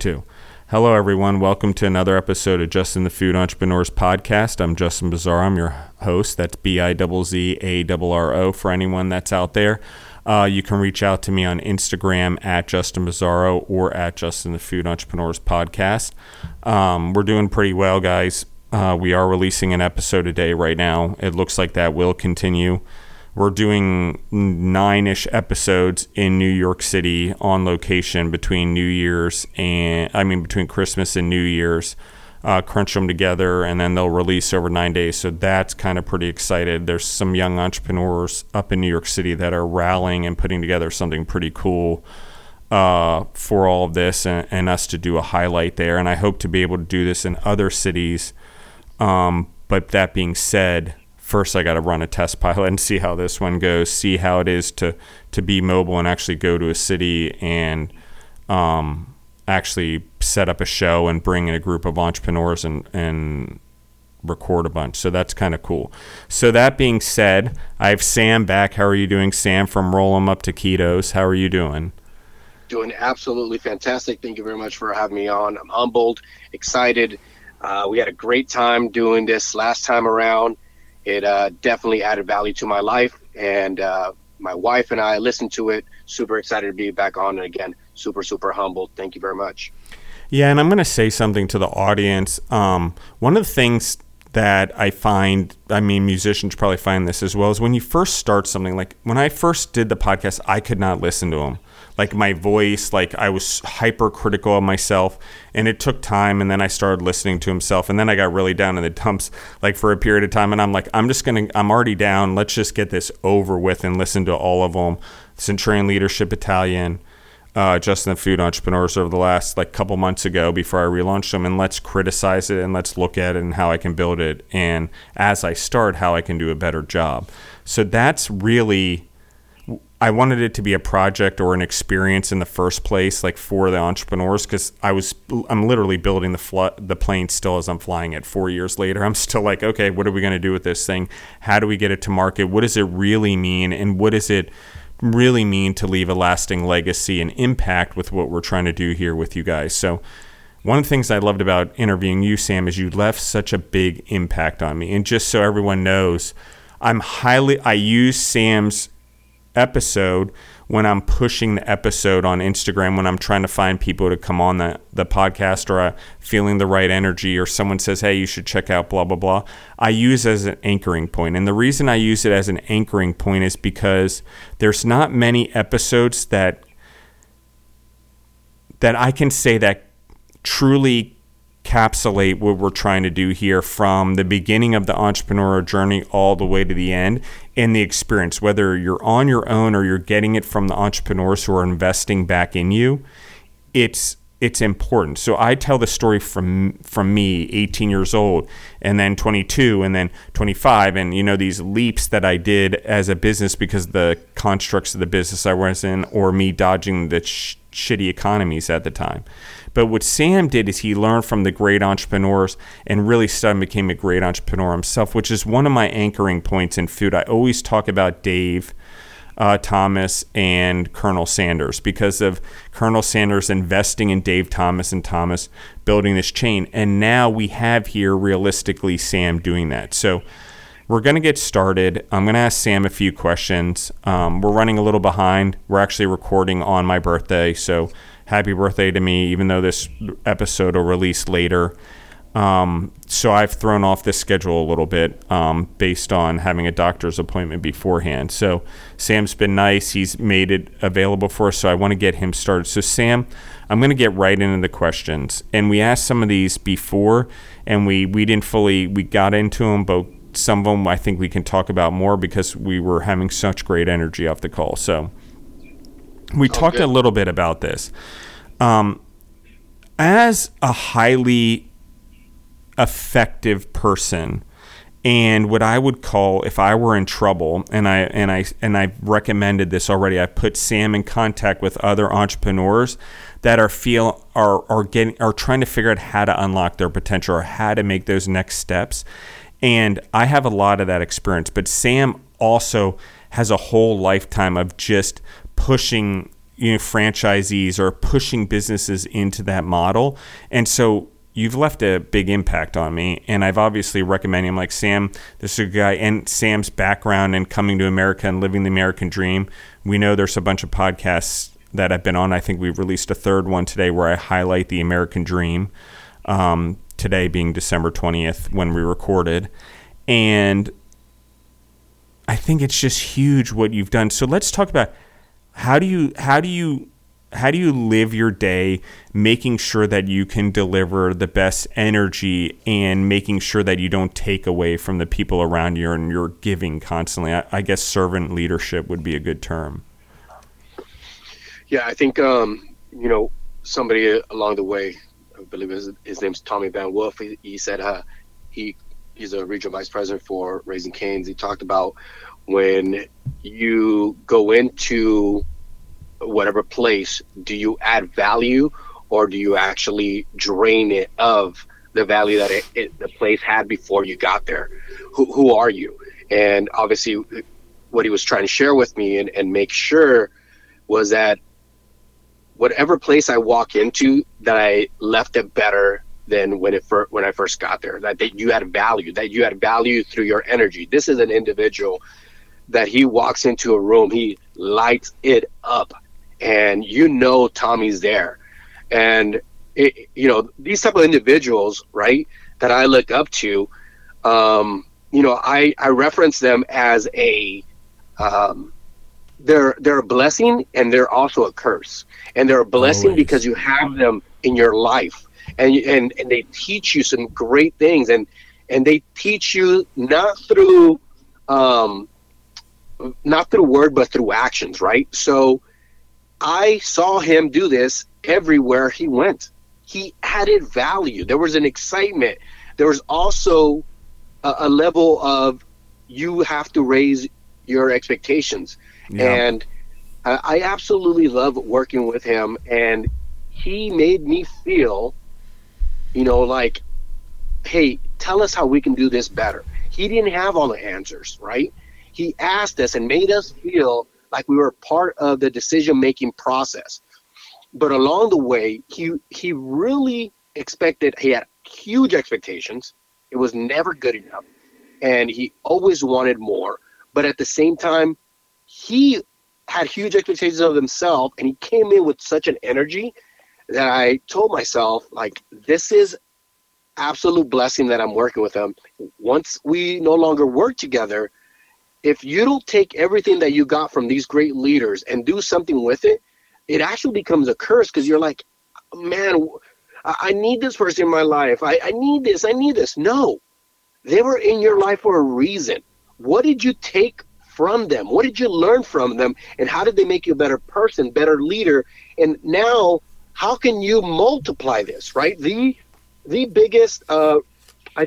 Take two. Hello, everyone. Welcome to another episode of Justin the Food Entrepreneurs Podcast. I'm Justin Bizarro. I'm your host. That's Bizzaro for anyone that's out there. You can reach out to me on Instagram at Justin Bizarro or at Justin the Food Entrepreneurs Podcast. We're doing pretty well, guys. We are releasing an episode a day right now. It looks like that will continue. We're doing 9-ish episodes in New York City on location between between Christmas and New Year's. Crunch them together, and then they'll release over 9 days. So that's kind of pretty excited. There's some young entrepreneurs up in New York City that are rallying and putting together something pretty cool for all of this and us to do a highlight there. And I hope to be able to do this in other cities. But that being said, first, I got to run a test pilot and see how this one goes, see how it is to be mobile and actually go to a city and actually set up a show and bring in a group of entrepreneurs and record a bunch. So that's kind of cool. So that being said, I have Sam back. How are you doing, Sam, from Roll 'em Up to Ketos? How are you doing? Doing absolutely fantastic. Thank you very much for having me on. I'm humbled, excited. We had a great time doing this last time around. It definitely added value to my life, and my wife and I listened to it. Super excited to be back on, and again, super, super humbled. Thank you very much. Yeah, and I'm going to say something to the audience. One of the things that I find, musicians probably find this as well, is when you first start something, like when I first did the podcast, I could not listen to them. Like my voice, like I was hypercritical of myself, and it took time. And then I started listening to himself, and then I got really down in the dumps, like for a period of time. And I'm like, I'm already down. Let's just get this over with and listen to all of them. Centurion Leadership Italian, Justin the Food Entrepreneurs over the last couple months ago before I relaunched them, and let's criticize it and let's look at it and how I can build it. And as I start, how I can do a better job. So that's really, I wanted it to be a project or an experience in the first place, like for the entrepreneurs, because I'm literally building the plane still as I'm flying it 4 years later. I'm still like, okay, what are we going to do with this thing? How do we get it to market? What does it really mean? And what does it really mean to leave a lasting legacy and impact with what we're trying to do here with you guys? So one of the things I loved about interviewing you, Sam, is you left such a big impact on me. And just so everyone knows, I use Sam's episode when I'm pushing the episode on Instagram, when I'm trying to find people to come on the podcast, or feeling the right energy, or someone says, hey, you should check out blah, blah, blah. I use it as an anchoring point. And the reason I use it as an anchoring point is because there's not many episodes that I can say that truly encapsulate what we're trying to do here from the beginning of the entrepreneurial journey all the way to the end, and the experience, whether you're on your own or you're getting it from the entrepreneurs who are investing back in you, it's important. So I tell the story from me, 18 years old, and then 22, and then 25, and these leaps that I did as a business because of the constructs of the business I was in, or me dodging the shitty economies at the time. But what Sam did is he learned from the great entrepreneurs and really studied and became a great entrepreneur himself, which is one of my anchoring points in food. I always talk about Dave Thomas and Colonel Sanders because of Colonel Sanders investing in Dave Thomas and Thomas building this chain. And now we have here realistically Sam doing that. So we're going to get started. I'm going to ask Sam a few questions. We're running a little behind. We're actually recording on my birthday. So happy birthday to me, even though this episode will release later. So I've thrown off this schedule a little bit based on having a doctor's appointment beforehand. So Sam's been nice. He's made it available for us, so I want to get him started. So Sam, I'm going to get right into the questions. And we asked some of these before, and we got into them, but some of them I think we can talk about more because we were having such great energy off the call. So we talked a little bit about this. As a highly effective person, and what I would call if I were in trouble, and I recommended this already, I put Sam in contact with other entrepreneurs that are trying to figure out how to unlock their potential or how to make those next steps. And I have a lot of that experience, but Sam also has a whole lifetime of just pushing you know, franchisees or pushing businesses into that model. And so you've left a big impact on me, and I've obviously recommended him. Like, Sam, this is a guy, and Sam's background and coming to America and living the American dream. We know there's a bunch of podcasts that I've been on. I think we released a third one today where I highlight the American dream, today being December 20th when we recorded. And I think it's just huge what you've done. So let's talk about how do you live your day, making sure that you can deliver the best energy and making sure that you don't take away from the people around you and you're giving constantly? I guess servant leadership would be a good term. Yeah, I think, you know, somebody along the way, I believe his name's Tommy Van Wolf. He said he's a regional vice president for Raising Canes. He talked about when you go into whatever place, do you add value or do you actually drain it of the value that the place had before you got there? Who are you? And obviously what he was trying to share with me and make sure was that whatever place I walk into, that I left it better than when I first got there, that you had value, through your energy. This is an individual that he walks into a room, he lights it up, and you know Tommy's there. And it, you know, these type of individuals, right, that I look up to, you know, I reference them as they're a blessing and they're also a curse. And they're a blessing because you have them in your life, and they teach you some great things, and they teach you not through word but through actions, right? So I saw him do this everywhere he went. He added value. There was an excitement. There was also a level of you have to raise your expectations. Yeah. And I absolutely love working with him, and he made me feel, you know, like, hey, tell us how we can do this better. He didn't have all the answers, right? He asked us and made us feel like we were part of the decision-making process. But along the way, he really expected, he had huge expectations. It was never good enough. And he always wanted more. But at the same time, he had huge expectations of himself, and he came in with such an energy that I told myself, like, this is absolute blessing that I'm working with him. Once we no longer work together, if you don't take everything that you got from these great leaders and do something with it, it actually becomes a curse, because you're like, man, I need this person in my life. I need this. No, they were in your life for a reason. What did you take from them? What did you learn from them? And how did they make you a better person, better leader? And now, how can you multiply this, right? The biggest, I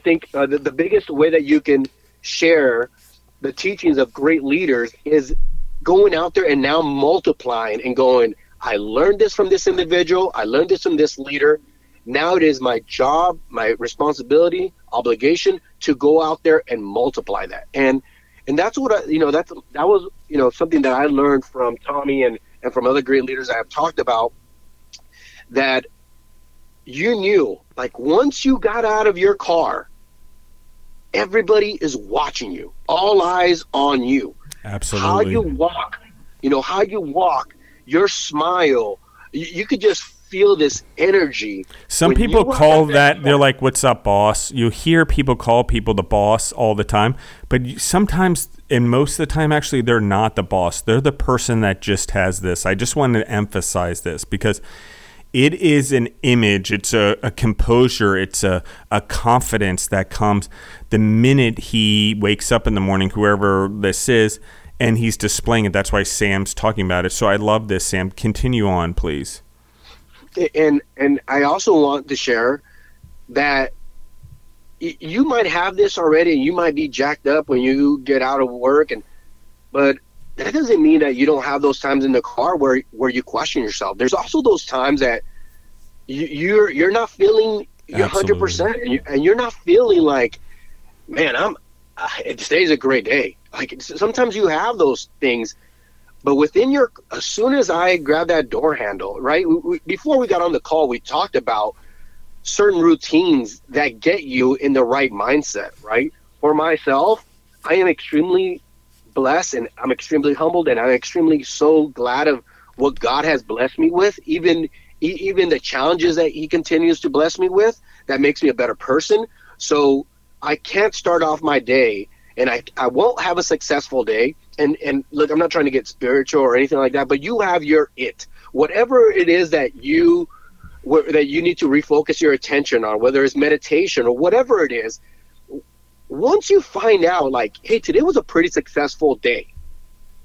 think, the biggest way that you can share the teachings of great leaders is going out there and now multiplying and going, I learned this from this individual, I learned this from this leader. Now it is my job, my responsibility, obligation to go out there and multiply that. And that's what I, you know, that was, you know, something that I learned from Tommy and from other great leaders I have talked about, that you knew, like, once you got out of your car, everybody is watching you. All eyes on you. Absolutely. How you walk, your smile. You could just feel this energy. Some people call that, they're like, what's up, boss? You hear people call people the boss all the time. But sometimes, and most of the time, actually, they're not the boss. They're the person that just has this. I just wanted to emphasize this because it is an image, it's a composure, it's a confidence that comes the minute he wakes up in the morning, whoever this is, and he's displaying it. That's why Sam's talking about it. So I love this, Sam. Continue on, please. And I also want to share that you might have this already, and you might be jacked up when you get out of work, but that doesn't mean that you don't have those times in the car where you question yourself. There's also those times that you're not feeling 100%, and you're not feeling like, man, today's a great day. Like, sometimes you have those things, But within your, as soon as I grabbed that door handle, right, before we got on the call, we talked about certain routines that get you in the right mindset, right? For myself, I am extremely blessed and I'm extremely humbled and I'm extremely so glad of what God has blessed me with, even the challenges that he continues to bless me with, that makes me a better person. So I can't start off my day and I won't have a successful day. And look, I'm not trying to get spiritual or anything like that, but you have your it. Whatever it is that you need to refocus your attention on, whether it's meditation or whatever it is, once you find out, like, hey, today was a pretty successful day.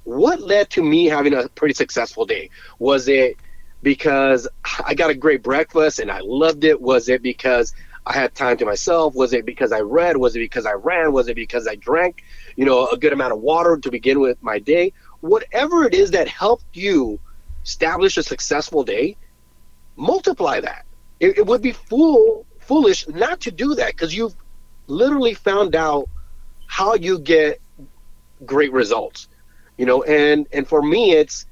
What led to me having a pretty successful day? Was it because I got a great breakfast and I loved it? Was it because I had time to myself? Was it because I read? Was it because I ran? Was it because I drank, a good amount of water to begin with my day? Whatever it is that helped you establish a successful day, multiply that. It would be foolish not to do that, because you've literally found out how you get great results. And for me, it's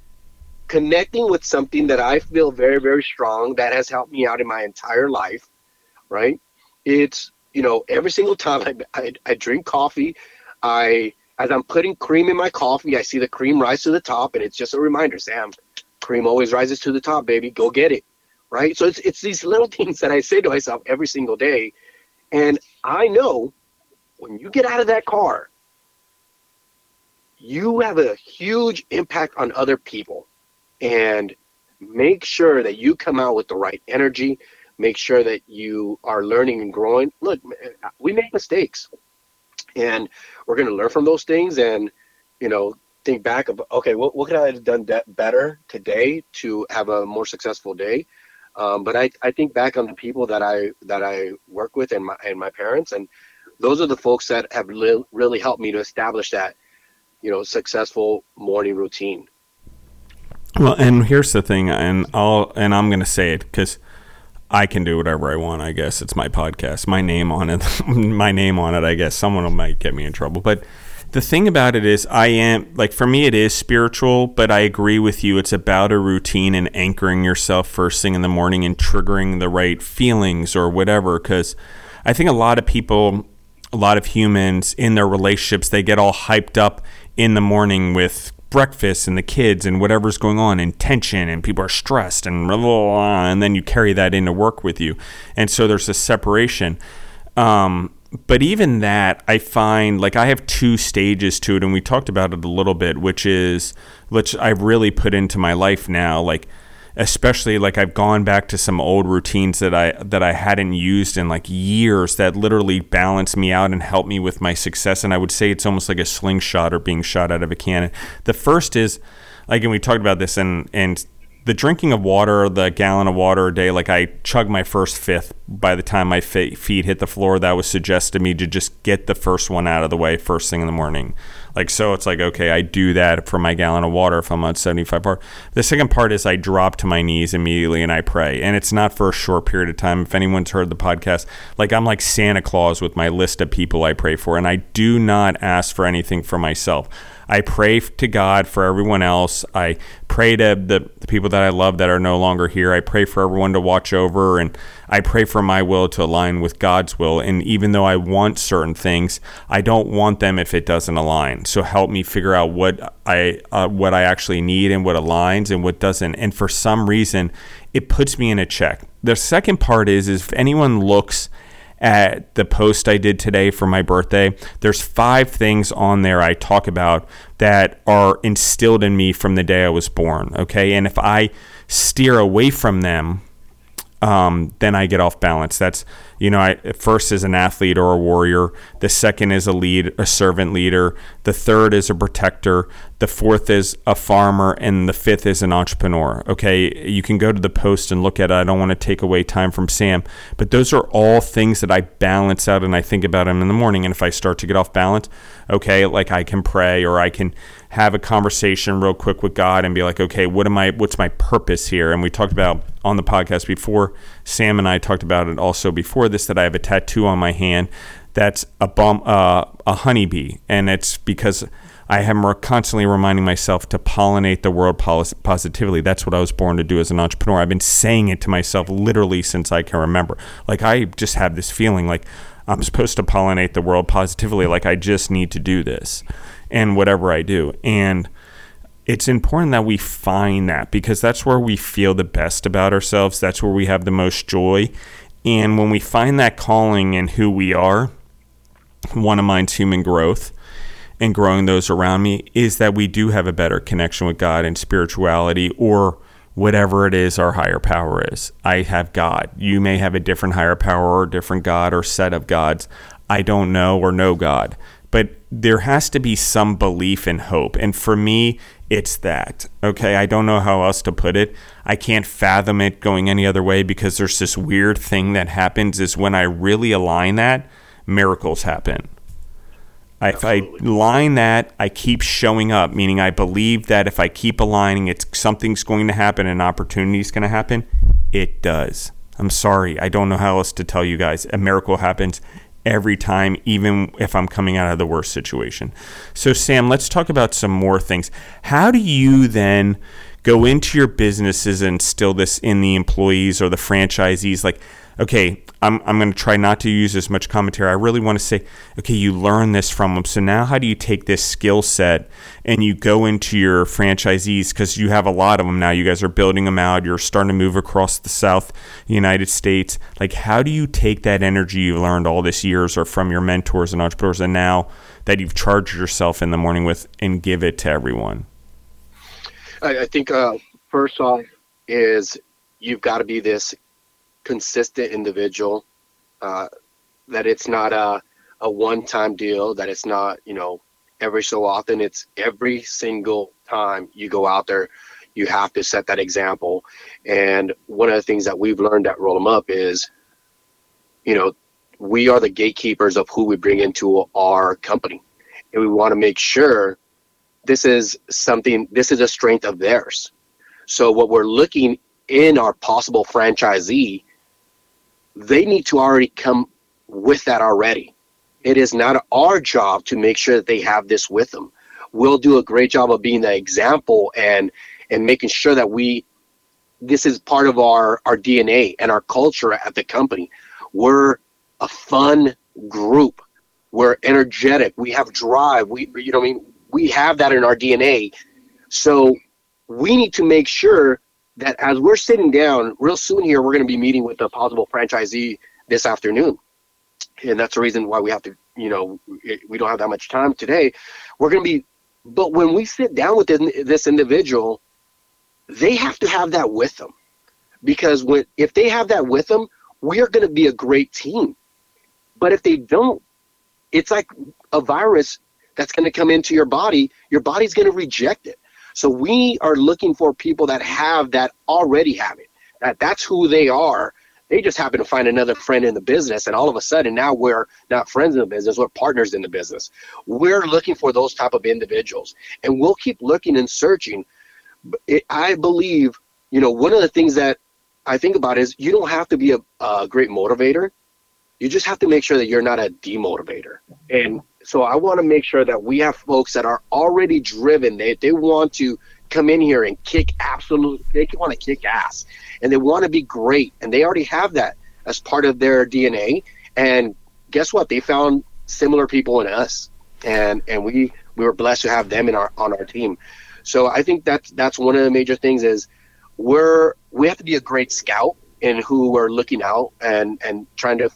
connecting with something that I feel very, very strong that has helped me out in my entire life. Right? It's, every single time I drink coffee, as I'm putting cream in my coffee, I see the cream rise to the top, and it's just a reminder, Sam, cream always rises to the top, baby, go get it. Right? So it's these little things that I say to myself every single day. And I know when you get out of that car, you have a huge impact on other people, and make sure that you come out with the right energy. Make sure that you are learning and growing. Look, we make mistakes, and we're going to learn from those things and, think back about, okay, what could I have done better today to have a more successful day? But I think back on the people that I work with and my parents, and those are the folks that have really helped me to establish that, successful morning routine. Well, and here's the thing, and I'm going to say it because I can do whatever I want. I guess it's my podcast, my name on it. I guess someone might get me in trouble. But the thing about it is, I am, like, for me, it is spiritual, but I agree with you. It's about a routine and anchoring yourself first thing in the morning and triggering the right feelings or whatever. Because I think a lot of humans in their relationships, they get all hyped up in the morning with breakfast and the kids and whatever's going on and tension, and people are stressed and blah, blah, blah, and then you carry that into work with you, and so there's a separation, but even that, I find, like, I have two stages to it, and we talked about it a little bit, which I've really put into my life now, like, especially, like, I've gone back to some old routines that I hadn't used in, like, years, that literally balanced me out and helped me with my success. And I would say it's almost like a slingshot or being shot out of a cannon. The first is, like, and we talked about this, and the drinking of water, the gallon of water a day, like, I chug my first fifth. By the time my feet hit the floor, that was suggested me to just get the first one out of the way first thing in the morning. Like, so it's like, okay, I do that for my gallon of water if I'm on 75 hard. The second part is I drop to my knees immediately and I pray. And it's not for a short period of time. If anyone's heard the podcast, like, I'm like Santa Claus with my list of people I pray for. And I do not ask for anything for myself. I pray to God for everyone else. I pray to the people that I love that are no longer here. I pray for everyone to watch over, and I pray for my will to align with God's will. And even though I want certain things, I don't want them if it doesn't align. So help me figure out what I actually need and what aligns and what doesn't. And for some reason, it puts me in a check. The second part is if anyone looks at the post I did today for my birthday, there's 5 things on there I talk about that are instilled in me from the day I was born. Okay. And if I steer away from them, then I get off balance. That's, first is an athlete or a warrior. The second is a servant leader. The third is a protector. The fourth is a farmer. And the fifth is an entrepreneur. Okay. You can go to the post and look at it. I don't want to take away time from Sam, but those are all things that I balance out and I think about them in the morning. And if I start to get off balance, okay, like, I can pray or I can have a conversation real quick with God and be like, okay, what's my purpose here? And we talked about on the podcast before, Sam and I talked about it also before this, that I have a tattoo on my hand that's a honeybee, and it's because I am constantly reminding myself to pollinate the world positively. That's what I was born to do as an entrepreneur. I've been saying it to myself literally since I can remember. Like, I just have this feeling like I'm supposed to pollinate the world positively. Like, I just need to do this and whatever I do. And it's important that we find that, because that's where we feel the best about ourselves. That's where we have the most joy. And when we find that calling in who we are, one of mine's human growth and growing those around me, is that we do have a better connection with God and spirituality, or whatever it is our higher power is. I have God. You may have a different higher power or a different God or set of gods. I don't know, or no God. But there has to be some belief and hope. And for me, it's that. Okay, I don't know how else to put it. I can't fathom it going any other way, because there's this weird thing that happens is when I really align that, miracles happen. If I align that, I keep showing up, meaning I believe that if I keep aligning, it's something's going to happen, an opportunity is going to happen. It does. I'm sorry. I don't know how else to tell you guys. A miracle happens every time, even if I'm coming out of the worst situation. So, Sam, let's talk about some more things. How do you then go into your businesses and instill this in the employees or the franchisees? Like, okay, I'm going to try not to use as much commentary. I really want to say, okay, you learn this from them. So now how do you take this skill set and you go into your franchisees? Because you have a lot of them now. You guys are building them out. You're starting to move across the South United States. Like, how do you take that energy you learned all these years or from your mentors and entrepreneurs, and now that you've charged yourself in the morning with, and give it to everyone? I think first off is you've got to be this consistent individual, that it's not a one-time deal, that it's not, every so often. It's every single time you go out there, you have to set that example. And one of the things that we've learned at Roll 'em Up is, we are the gatekeepers of who we bring into our company. And we want to make sure this is a strength of theirs. So what we're looking in our possible franchisee, they need to already come with that already. It is not our job to make sure that they have this with them. We'll do a great job of being the example and making sure that this is part of our DNA and our culture at the company. We're a fun group. We're energetic. We have drive. We have that in our DNA. So we need to make sure that as we're sitting down real soon here, we're going to be meeting with a possible franchisee this afternoon. And that's the reason why we have to, we don't have that much time today. But when we sit down with this individual, they have to have that with them. Because if they have that with them, we are going to be a great team. But if they don't, it's like a virus that's going to come into your body. Your body's going to reject it. So we are looking for people that have that, already have it, that's who they are. They just happen to find another friend in the business, and all of a sudden now we're not friends in the business, we're partners in the business. We're looking for those type of individuals, and we'll keep looking and searching. I believe, one of the things that I think about is you don't have to be a great motivator. You just have to make sure that you're not a demotivator. And so I want to make sure that we have folks that are already driven. They want to come in here and they want to kick ass, and they want to be great. And they already have that as part of their DNA. And guess what? They found similar people in us. And we were blessed to have them on our team. So I think that's one of the major things is we have to be a great scout in who we're looking out and trying to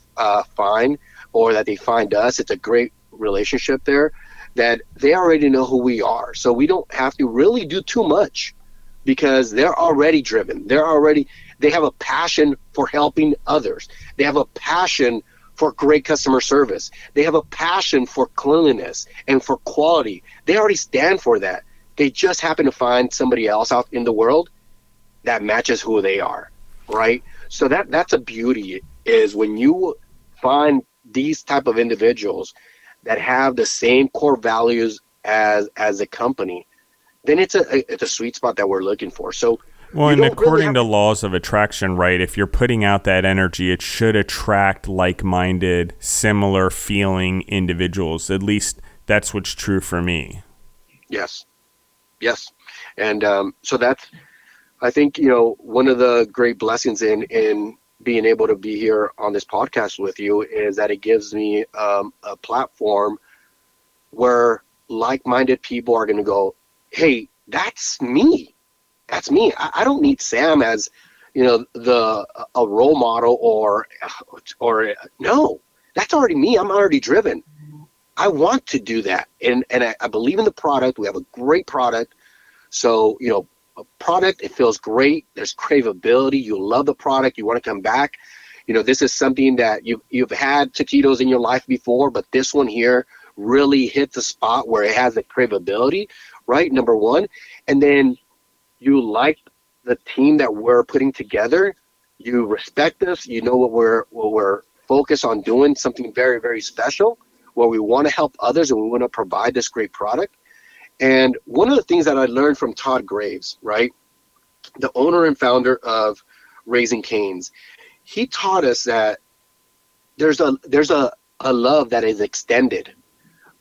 find, or that they find us. It's a great relationship there that they already know who we are. So we don't have to really do too much, because they're already driven. They have a passion for helping others. They have a passion for great customer service. They have a passion for cleanliness and for quality. They already stand for that. They just happen to find somebody else out in the world that matches who they are. Right? So that's a beauty, is when you find these type of individuals that have the same core values as a company, then it's a sweet spot that we're looking for. So, well, and according to laws of attraction, right, if you're putting out that energy, it should attract like-minded, similar feeling individuals. At least that's what's true for me. Yes. And so that's, I think, you know, one of the great blessings in being able to be here on this podcast with you is that it gives me a platform where like-minded people are going to go, hey, that's me. That's me. I don't need Sam as, you know, a role model or no, that's already me. I'm already driven. I want to do that. And I believe in the product. We have a great product. So, you know, a product, it feels great. There's craveability. You love the product. You want to come back. You know, this is something that you've had taquitos in your life before, but this one here really hit the spot where it has the craveability, right? Number one. And then you like the team that we're putting together. You respect us. You know what we're focused on doing, something very, very special, where we want to help others and we want to provide this great product. And one of the things that I learned from Todd Graves, right, the owner and founder of Raising Canes, he taught us that there's a love that is extended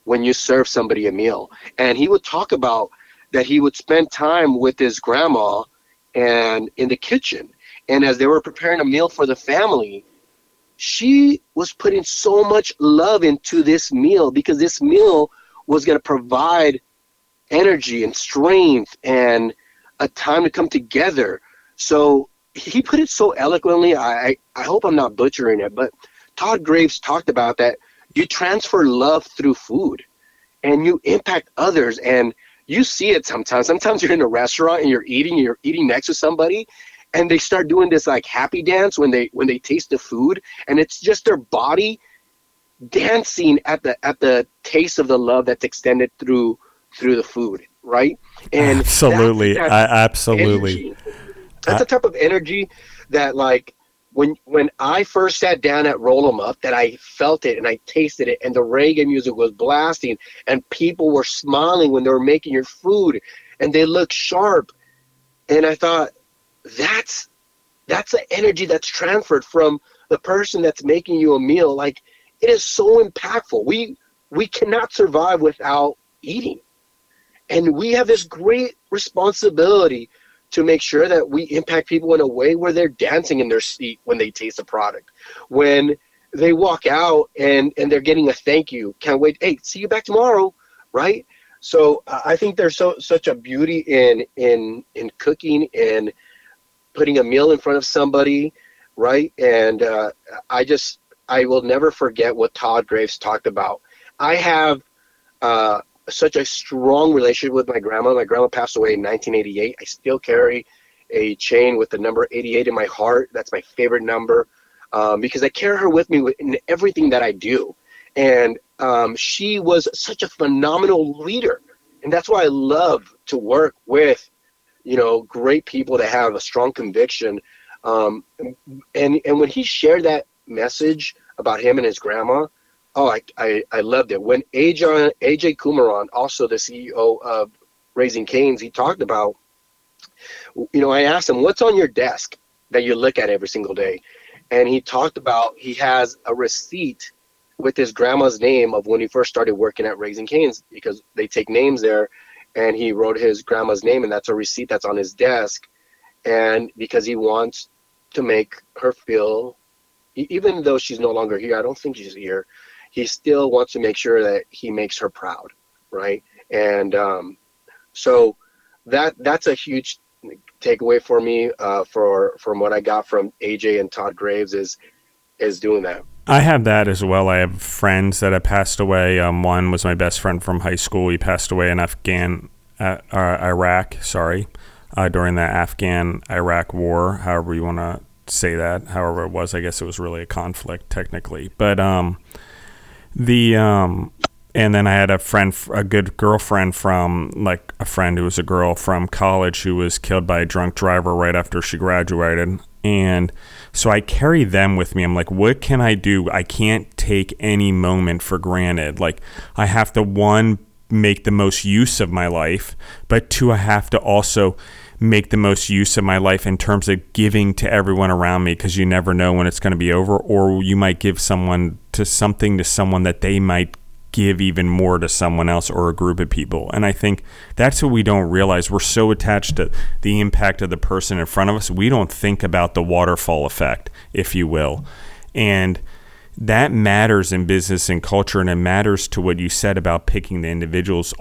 when you serve somebody a meal. And he would talk about that he would spend time with his grandma and in the kitchen. And as they were preparing a meal for the family, she was putting so much love into this meal because this meal was going to provide energy and strength and a time to come together. So he put it so eloquently. I hope I'm not butchering it, but Todd Graves talked about that. You transfer love through food and you impact others. And you see it sometimes. Sometimes you're in a restaurant and you're eating next to somebody, and they start doing this like happy dance when they taste the food, and it's just their body dancing at the taste of the love that's extended through the food, right? And absolutely, absolutely. That's the type of energy that, like, when I first sat down at Roll 'em Up, that I felt it and I tasted it, and the reggae music was blasting, and people were smiling when they were making your food, and they looked sharp, and I thought, that's the energy that's transferred from the person that's making you a meal. Like, it is so impactful. We cannot survive without eating. And we have this great responsibility to make sure that we impact people in a way where they're dancing in their seat when they taste a product, when they walk out and they're getting a thank you. Can't wait. Hey, see you back tomorrow. Right? So I think there's such a beauty in cooking and putting a meal in front of somebody, right? And I will never forget what Todd Graves talked about. I have such a strong relationship with my grandma. My grandma passed away in 1988. I still carry a chain with the number 88 in my heart. That's my favorite number because I carry her with me in everything that I do. And she was such a phenomenal leader. And that's why I love to work with, you know, great people that have a strong conviction. And when he shared that message about him and his grandma, I loved it. When AJ Kumaran, also the CEO of Raising Canes, he talked about, you know, I asked him, what's on your desk that you look at every single day? And he talked about he has a receipt with his grandma's name of when he first started working at Raising Canes because they take names there. And he wrote his grandma's name, and that's a receipt that's on his desk. And because he wants to make her feel, even though she's no longer here, I don't think she's here, he still wants to make sure that he makes her proud, right? And so that's a huge takeaway for me from what I got from AJ and Todd Graves is doing that. I have that as well. I have friends that have passed away. One was my best friend from high school. He passed away in Iraq, during the Afghan-Iraq war, however you want to say that, however it was. I guess it was really a conflict technically. But and then I had a good girlfriend from, like, a friend who was a girl from college who was killed by a drunk driver right after she graduated. And so I carry them with me. I'm like, what can I do? I can't take any moment for granted. Like, I have to, one, make the most use of my life, but two, I have to also make the most use of my life in terms of giving to everyone around me, because you never know when it's going to be over, or you might give someone to someone that they might give even more to someone else or a group of people. And I think that's what we don't realize. We're so attached to the impact of the person in front of us. We don't think about the waterfall effect, if you will. And that matters in business and culture, and it matters to what you said about picking the individuals.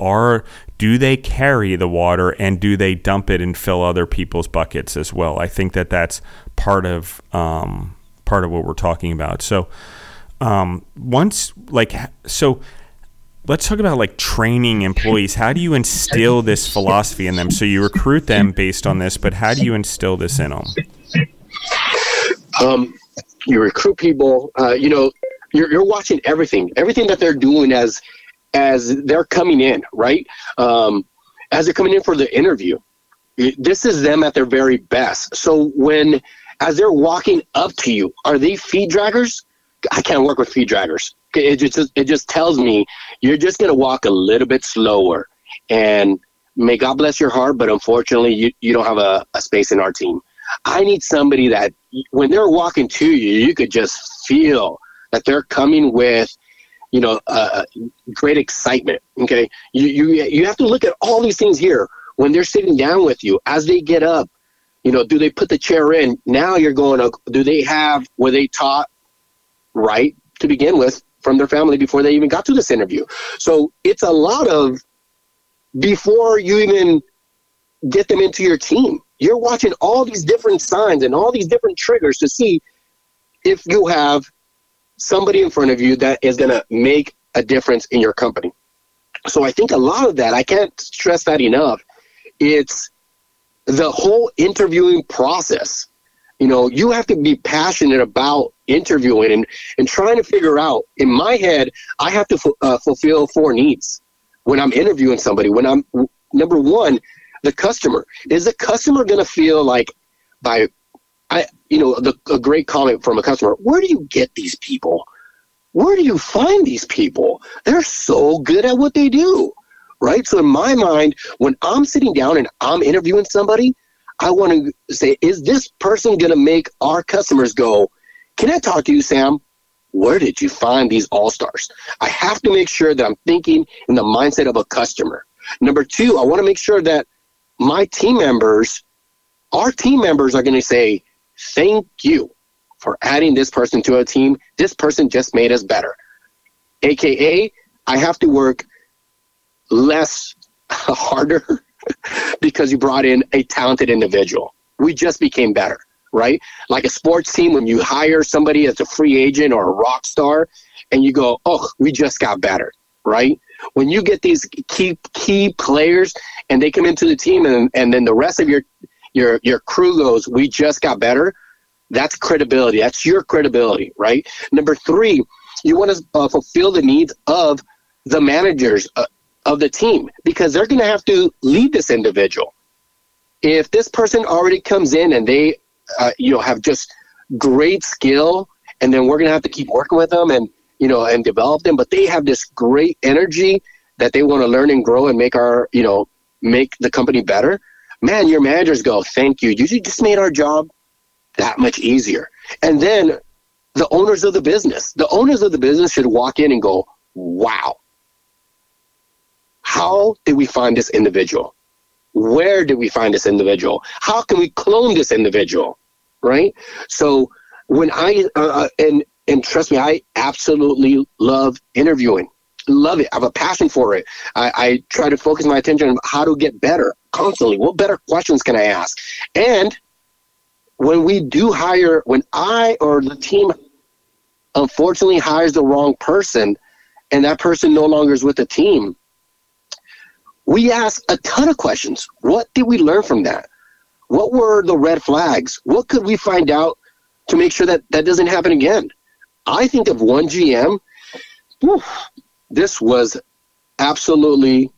Do they carry the water, and do they dump it and fill other people's buckets as well? I think that that's part of what we're talking about. So let's talk about training employees. How do you instill this philosophy in them? So you recruit them based on this, but how do you instill this in them? You recruit people, you're watching everything that they're doing as they're coming in, right? As they're coming in for the interview, this is them at their very best. So as they're walking up to you, are they feed draggers? I can't work with feed draggers. It just tells me you're just going to walk a little bit slower, and may God bless your heart. But unfortunately, you don't have a space in our team. I need somebody that when they're walking to you, you could just feel that they're coming with, great excitement. Okay. You have to look at all these things here when they're sitting down with you, as they get up, do they put the chair in? Now you're going, do they have, were they taught right to begin with from their family before they even got to this interview? So it's a lot of before you even get them into your team. You're watching all these different signs and all these different triggers to see if you have somebody in front of you that is going to make a difference in your company. So I think a lot of that, I can't stress that enough. It's the whole interviewing process. You have to be passionate about interviewing and trying to figure out. In my head, I have to fulfill 4 needs when I'm interviewing somebody. When I'm, number one, the customer. Is the customer going to feel like a great comment from a customer, where do you get these people? Where do you find these people? They're so good at what they do, right? So in my mind, when I'm sitting down and I'm interviewing somebody, I want to say, is this person going to make our customers go, can I talk to you, Sam? Where did you find these all-stars? I have to make sure that I'm thinking in the mindset of a customer. Number two, I want to make sure that our team members are going to say, thank you for adding this person to our team. This person just made us better. AKA, I have to work less harder because you brought in a talented individual. We just became better, right? Like a sports team, when you hire somebody as a free agent or a rock star and you go, oh, we just got better, right? When you get these key players and they come into the team and then the rest of your crew goes, we just got better. That's credibility. That's your credibility, right? Number three, you want to fulfill the needs of the managers of the team, because they're going to have to lead this individual. If this person already comes in and they have just great skill, and then we're going to have to keep working with them and develop them, but they have this great energy that they want to learn and grow and make make the company better. Man, your managers go, thank you. You just made our job that much easier. And then the owners of the business should walk in and go, wow, how did we find this individual? Where did we find this individual? How can we clone this individual? Right? So when and trust me, I absolutely love interviewing. Love it. I have a passion for it. I try to focus my attention on how to get better constantly. What better questions can I ask? And when I or the team unfortunately hires the wrong person and that person no longer is with the team, we ask a ton of questions. What did we learn from that? What were the red flags? What could we find out to make sure that that doesn't happen again? I think of one GM, this was absolutely,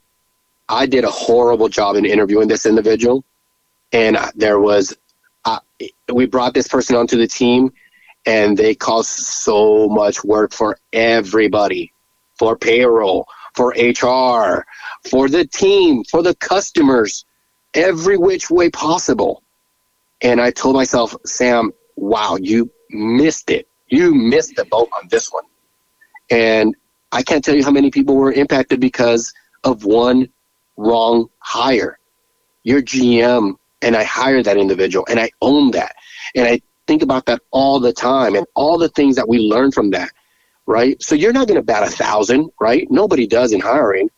I did a horrible job in interviewing this individual. And we brought this person onto the team and they caused so much work for everybody, for payroll, for HR, for the team, for the customers, every which way possible. And I told myself, Sam, wow, you missed it. You missed the boat on this one. And I can't tell you how many people were impacted because of one wrong hire. You're GM, and I hire that individual, and I own that. And I think about that all the time and all the things that we learn from that, right? So you're not going to bat 1,000, right? Nobody does in hiring.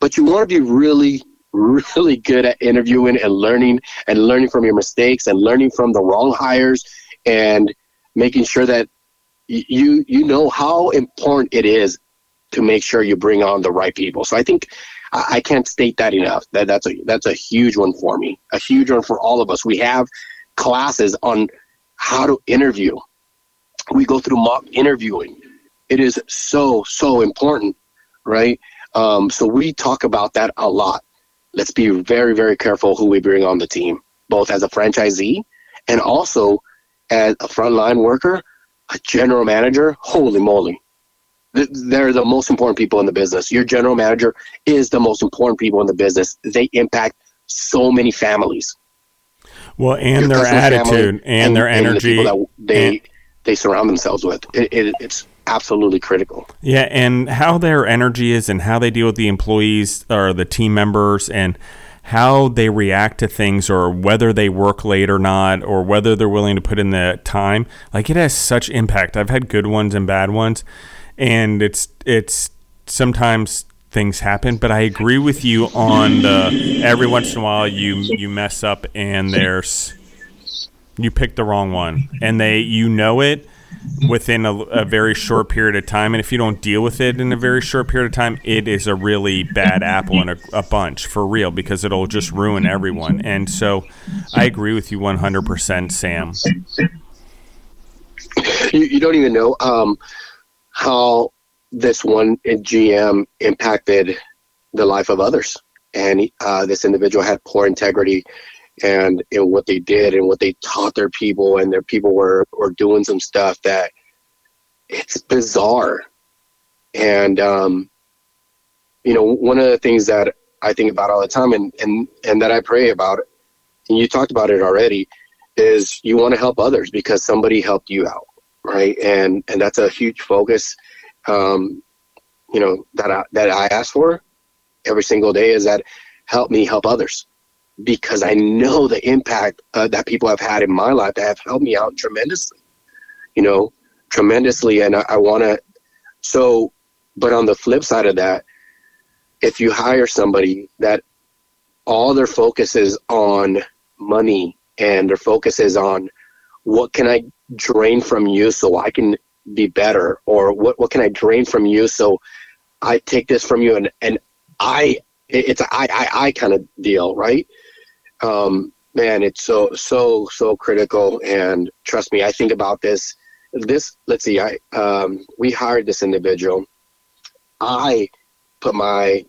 But you want to be really, really good at interviewing and learning from your mistakes and learning from the wrong hires and making sure that you know how important it is to make sure you bring on the right people. So I think I can't state that enough. That's a huge one for me, a huge one for all of us. We have classes on how to interview. We go through mock interviewing. It is so, so important, right? So we talk about that a lot. Let's be very, very careful who we bring on the team, both as a franchisee and also as a frontline worker, a general manager. Holy moly. They're the most important people in the business. Your general manager is the most important people in the business. They impact so many families. Well, and their attitude and their energy. And the people that they surround themselves with. It's absolutely critical. Yeah, and how their energy is and how they deal with the employees or the team members and how they react to things or whether they work late or not or whether they're willing to put in the time. Like, it has such impact. I've had good ones and bad ones. And it's sometimes things happen, but I agree with you on every once in a while you mess up and you pick the wrong one, and you know it within a very short period of time. And if you don't deal with it in a very short period of time, it is a really bad apple in a bunch for real, because it'll just ruin everyone. And so I agree with you 100%, Sam. You don't even know how this one GM impacted the life of others. And this individual had poor integrity and what they did and what they taught their people, and their people were doing some stuff that it's bizarre. And, one of the things that I think about all the time and that I pray about, and you talked about it already, is you want to help others because somebody helped you out. Right. And that's a huge focus, that I ask for every single day, is that help me help others, because I know the impact that people have had in my life that have helped me out tremendously. And I want to, but on the flip side of that, if you hire somebody that all their focus is on money and their focus is on what can I drain from you so I can be better, or what can I drain from you so I take this from you and it's an I kind of deal, right? Man, it's so critical. And trust me, I think about this. Let's see, we hired this individual. I put my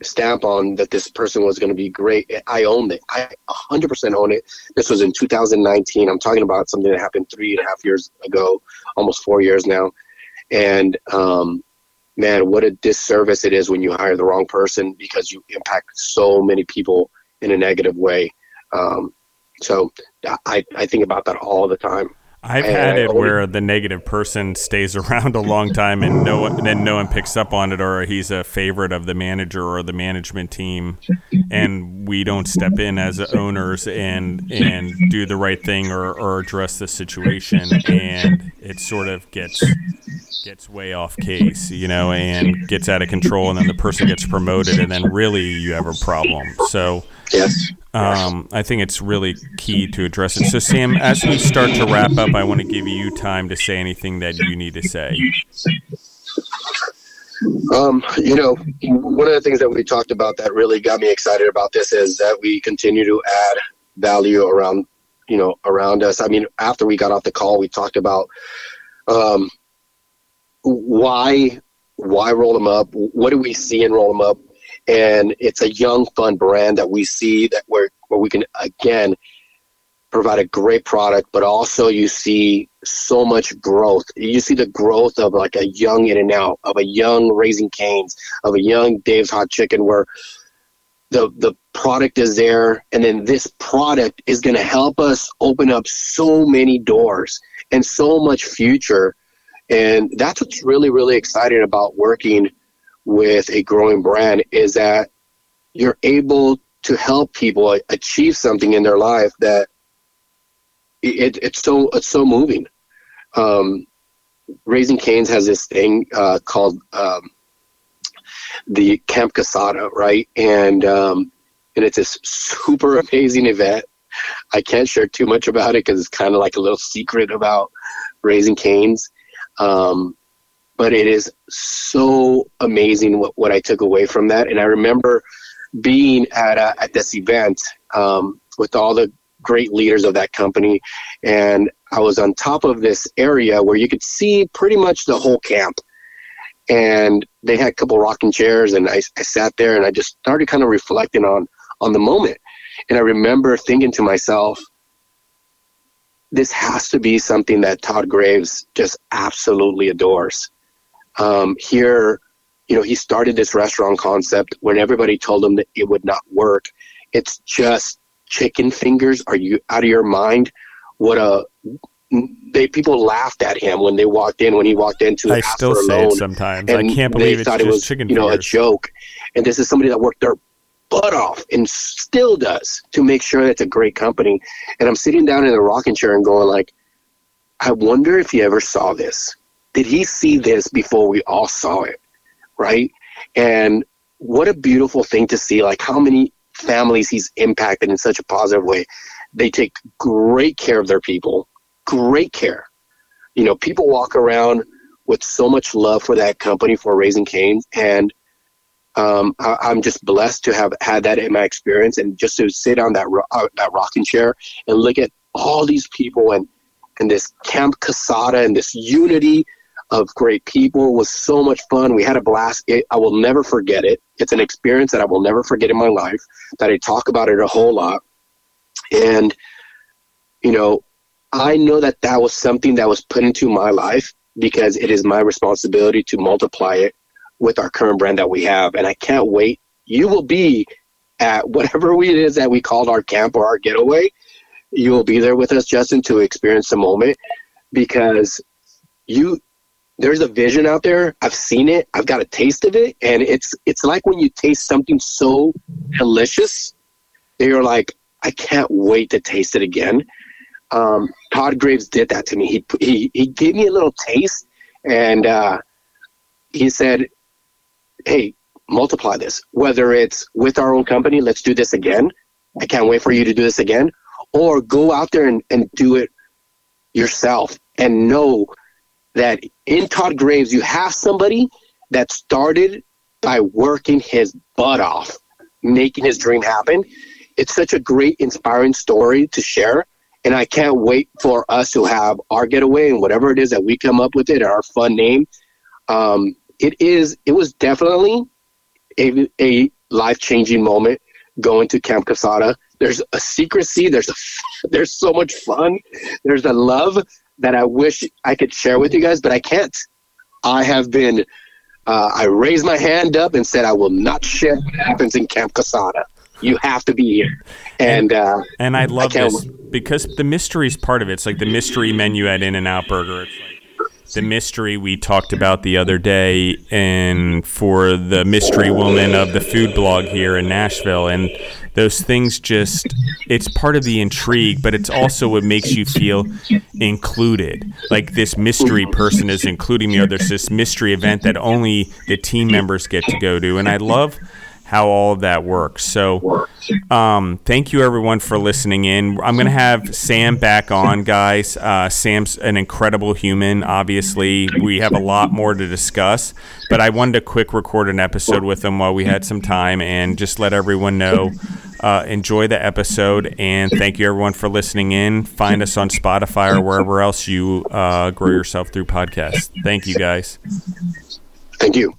stamp on that this person was going to be great. I owned it. I 100% own it. This was in 2019. I'm talking about something that happened 3.5 years ago, almost 4 years now. And man, what a disservice it is when you hire the wrong person, because you impact so many people in a negative way. So I think about that all the time. I've had it where the negative person stays around a long time and no one picks up on it, or he's a favorite of the manager or the management team, and we don't step in as owners and do the right thing or address the situation, and it sort of gets way off case, and gets out of control, and then the person gets promoted, and then really you have a problem. So yes. I think it's really key to address it. So, Sam, as we start to wrap up, I want to give you time to say anything that you need to say. One of the things that we talked about that really got me excited about this is that we continue to add value around us. I mean, after we got off the call, we talked about why Roll 'em Up? What do we see in Roll 'em Up? And it's a young, fun brand that we see where we can, again, provide a great product, but also you see so much growth. You see the growth of like a young In-N-Out, of a young Raising Canes, of a young Dave's Hot Chicken, where the product is there. And then this product is going to help us open up so many doors and so much future And that's what's really, really exciting about working with a growing brand, is that you're able to help people achieve something in their life that it's so moving. Raising Canes has this thing called the Camp Casada, right? And it's this super amazing event. I can't share too much about it because it's kind of like a little secret about Raising Canes. But it is so amazing what I took away from that. And I remember being at this event with all the great leaders of that company. And I was on top of this area where you could see pretty much the whole camp. And they had a couple rocking chairs, and I sat there and I just started kind of reflecting on the moment. And I remember thinking to myself, this has to be something that Todd Graves just absolutely adores. Here, you know, he started this restaurant concept when everybody told him that it would not work. It's just chicken fingers. Are you out of your mind? People laughed at him when they walked in, when he walked into it. I still say it sometimes. I can't believe it's just chicken fingers. They thought it was, you know, a joke. And this is somebody that worked their butt off and still does to make sure that it's a great company. And I'm sitting down in a rocking chair and going like, I wonder if he ever saw this. Did he see this before we all saw it? Right. And what a beautiful thing to see, like how many families he's impacted in such a positive way. They take great care of their people, great care. You know, people walk around with so much love for that company, for Raising Canes. And I'm just blessed to have had that in my experience, and just to sit on that rocking chair and look at all these people and this Camp Casada and this unity of great people was so much fun. We had a blast. I will never forget it. It's an experience that I will never forget in my life, that I talk about it a whole lot. And, you know, I know that that was something that was put into my life because it is my responsibility to multiply it with our current brand that we have. And I can't wait. You will be at whatever it is that we called our camp or our getaway. You will be there with us, Justin, to experience the moment, because there's a vision out there. I've seen it. I've got a taste of it. And it's like when you taste something so delicious that you're like, I can't wait to taste it again. Todd Graves did that to me. He gave me a little taste, and he said, hey, multiply this, whether it's with our own company, let's do this again. I can't wait for you to do this again. Or go out there and do it yourself, and know that in Todd Graves, you have somebody that started by working his butt off, making his dream happen. It's such a great, inspiring story to share. And I can't wait for us to have our getaway and whatever it is that we come up with it, our fun name. It was definitely a life-changing moment going to Camp Casada. There's a secrecy. There's so much fun. There's a love that I wish I could share with you guys, but I can't. I raised my hand up and said, I will not share what happens in Camp Casada. You have to be here. And I love this because the mystery is part of it. It's like the mystery menu at In-N-Out Burger. It's like, the mystery we talked about the other day, and for the mystery woman of the food blog here in Nashville, and those things it's part of the intrigue, but it's also what makes you feel included. Like, this mystery person is including me, or there's this mystery event that only the team members get to go to, and I love how all of that works. So thank you, everyone, for listening in. I'm going to have Sam back on, guys. Sam's an incredible human, obviously. We have a lot more to discuss, but I wanted to quick record an episode with him while we had some time, and just let everyone know, enjoy the episode, and thank you, everyone, for listening in. Find us on Spotify or wherever else you grow yourself through podcasts. Thank you, guys. Thank you.